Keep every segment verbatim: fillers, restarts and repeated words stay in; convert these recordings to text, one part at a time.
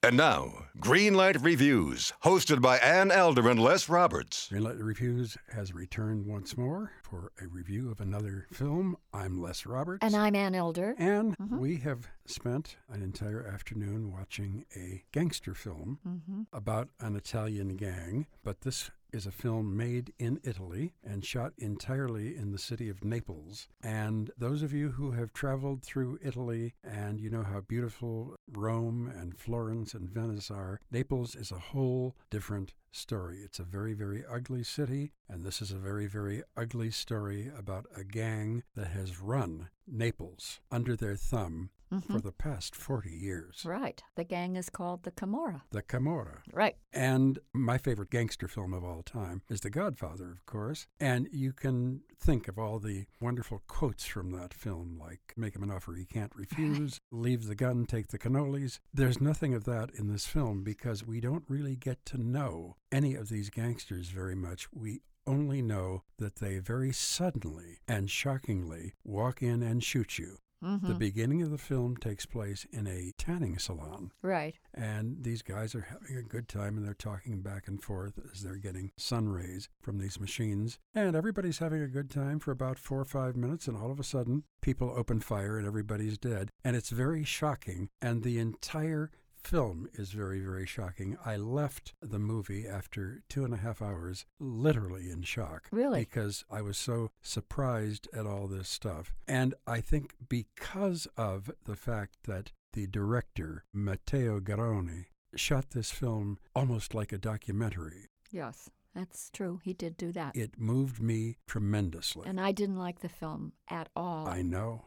And now, Greenlight Reviews, hosted by Ann Elder and Les Roberts. Greenlight Reviews has returned once more for a review of another film. I'm Les Roberts. And I'm Ann Elder. And mm-hmm. we have spent an entire afternoon watching a gangster film mm-hmm. about an Italian gang, but this is a film made in Italy and shot entirely in the city of Naples. And those of you who have traveled through Italy and you know how beautiful Rome and Florence and Venice are, Naples is a whole different story. It's a very, very ugly city, and this is a very, very ugly story about a gang that has run Naples under their thumb mm-hmm. for the past forty years. Right. The gang is called the Camorra. The Camorra. Right. And my favorite gangster film of all time is The Godfather, of course. And you can think of all the wonderful quotes from that film, like, make him an offer he can't refuse, leave the gun, take the cannolis. There's nothing of that in this film because we don't really get to know any of these gangsters very much. We only know that they very suddenly and shockingly walk in and shoot you. Mm-hmm. The beginning of the film takes place in a tanning salon. Right. And these guys are having a good time, and they're talking back and forth as they're getting sun rays from these machines. And everybody's having a good time for about four or five minutes, and all of a sudden, people open fire and everybody's dead. And it's very shocking, and the entire film is very, very shocking. I left the movie after two and a half hours literally in shock. Really? Because I was so surprised at all this stuff. And I think because of the fact that the director, Matteo Garrone, shot this film almost like a documentary. Yes. That's true. He did do that. It moved me tremendously. And I didn't like the film at all. I know.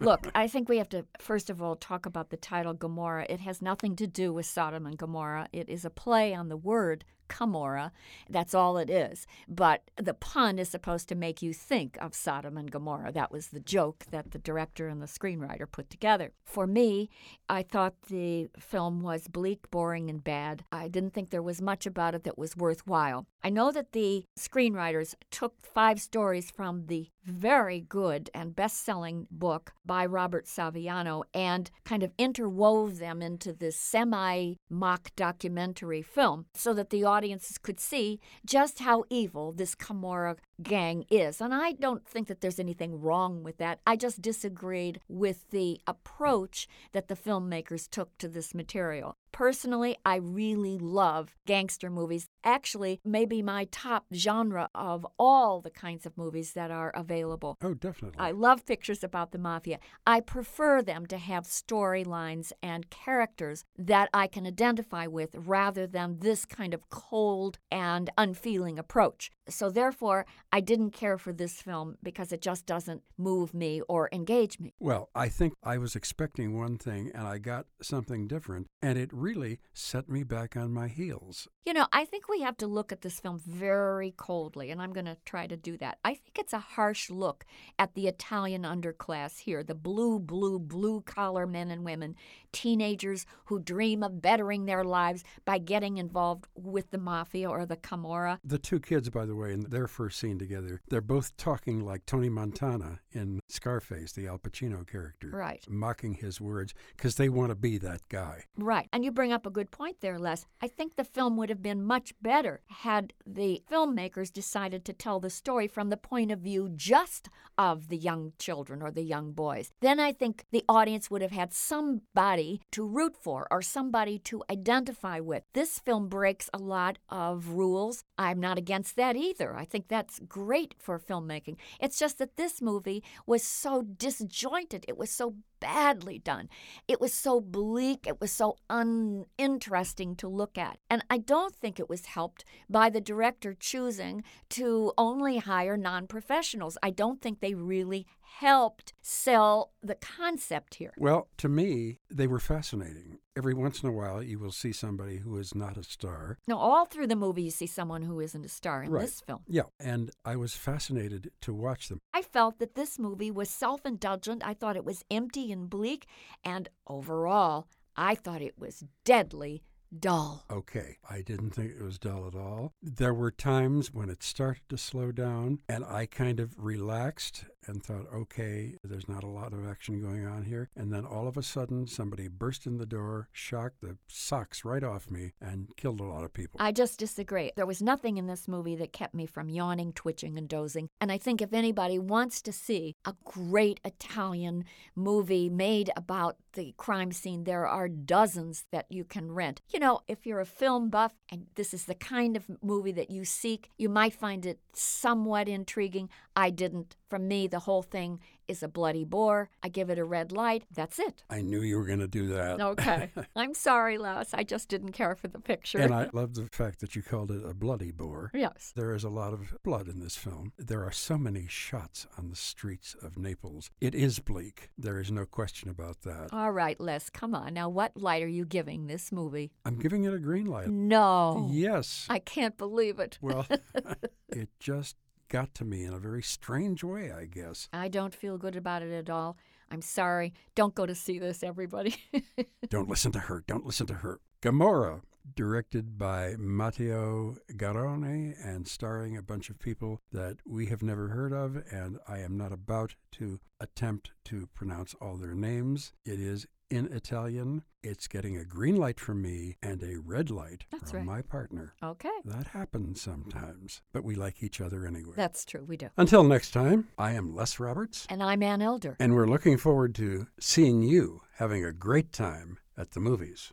Look, I think we have to, first of all, talk about the title Gomorrah. It has nothing to do with Sodom and Gomorrah. It is a play on the word Camorra. That's all it is. But the pun is supposed to make you think of Sodom and Gomorrah. That was the joke that the director and the screenwriter put together. For me, I thought the film was bleak, boring, and bad. I didn't think there was much about it that was worthwhile. I know that the screenwriters took five stories from the very good and best-selling book by Robert Saviano and kind of interwove them into this semi-mock documentary film so that the audience audiences could see just how evil this Camorra gang is. And I don't think that there's anything wrong with that. I just disagreed with the approach that the filmmakers took to this material. Personally, I really love gangster movies. Actually, maybe my top genre of all the kinds of movies that are available. Oh, definitely. I love pictures about the mafia. I prefer them to have storylines and characters that I can identify with rather than this kind of cold and unfeeling approach. So therefore, I didn't care for this film because it just doesn't move me or engage me. Well, I think I was expecting one thing and I got something different, and it really set me back on my heels. You know, I think we have to look at this film very coldly, and I'm going to try to do that. I think it's a harsh look at the Italian underclass here, the blue, blue, blue-collar men and women, teenagers who dream of bettering their lives by getting involved with the mafia or the Camorra. The two kids, by the way, in their first scene together, they're both talking like Tony Montana in Scarface, the Al Pacino character. Right. Mocking his words because they want to be that guy. Right. And you bring up a good point there, Les. I think the film would have been much better had the filmmakers decided to tell the story from the point of view just of the young children or the young boys. Then I think the audience would have had somebody to root for or somebody to identify with. This film breaks a lot of rules. I'm not against that either. I think that's great for filmmaking. It's just that this movie was so disjointed. It was so badly done. It was so bleak. It was so uninteresting to look at. And I don't think it was helped by the director choosing to only hire non-professionals. I don't think they really helped sell the concept here. Well, to me, they were fascinating. Every once in a while, you will see somebody who is not a star. No, all through the movie, you see someone who isn't a star in right. this film. Yeah, and I was fascinated to watch them. I felt that this movie was self-indulgent. I thought it was empty and bleak, and overall, I thought it was deadly dull. Okay. I didn't think it was dull at all. There were times when it started to slow down, and I kind of relaxed and thought, okay, there's not a lot of action going on here. And then all of a sudden, somebody burst in the door, shocked the socks right off me, and killed a lot of people. I just disagree. There was nothing in this movie that kept me from yawning, twitching, and dozing. And I think if anybody wants to see a great Italian movie made about the crime scene, there are dozens that you can rent. You know, if you're a film buff and this is the kind of movie that you seek, you might find it somewhat intriguing. I didn't. For me, the whole thing is a bloody bore. I give it a red light. That's it. I knew you were going to do that. Okay. I'm sorry, Lois. I just didn't care for the picture. And I love the fact that you called it a bloody bore. Yes. There is a lot of blood in this film. There are so many shots on the streets of Naples. It is bleak. There is no question about that. All right, Les, come on. Now, what light are you giving this movie? I'm giving it a green light. No. Yes. I can't believe it. Well, it just got to me in a very strange way, I guess. I don't feel good about it at all. I'm sorry. Don't go to see this, everybody. Don't listen to her. Don't listen to her. Camorra, directed by Matteo Garrone and starring a bunch of people that we have never heard of, and I am not about to attempt to pronounce all their names. It is in Italian. It's getting a green light from me and a red light That's from right. my partner. Okay. That happens sometimes, but we like each other anyway. That's true, we do. Until next time, I am Les Roberts. And I'm Ann Elder. And we're looking forward to seeing you having a great time at the movies.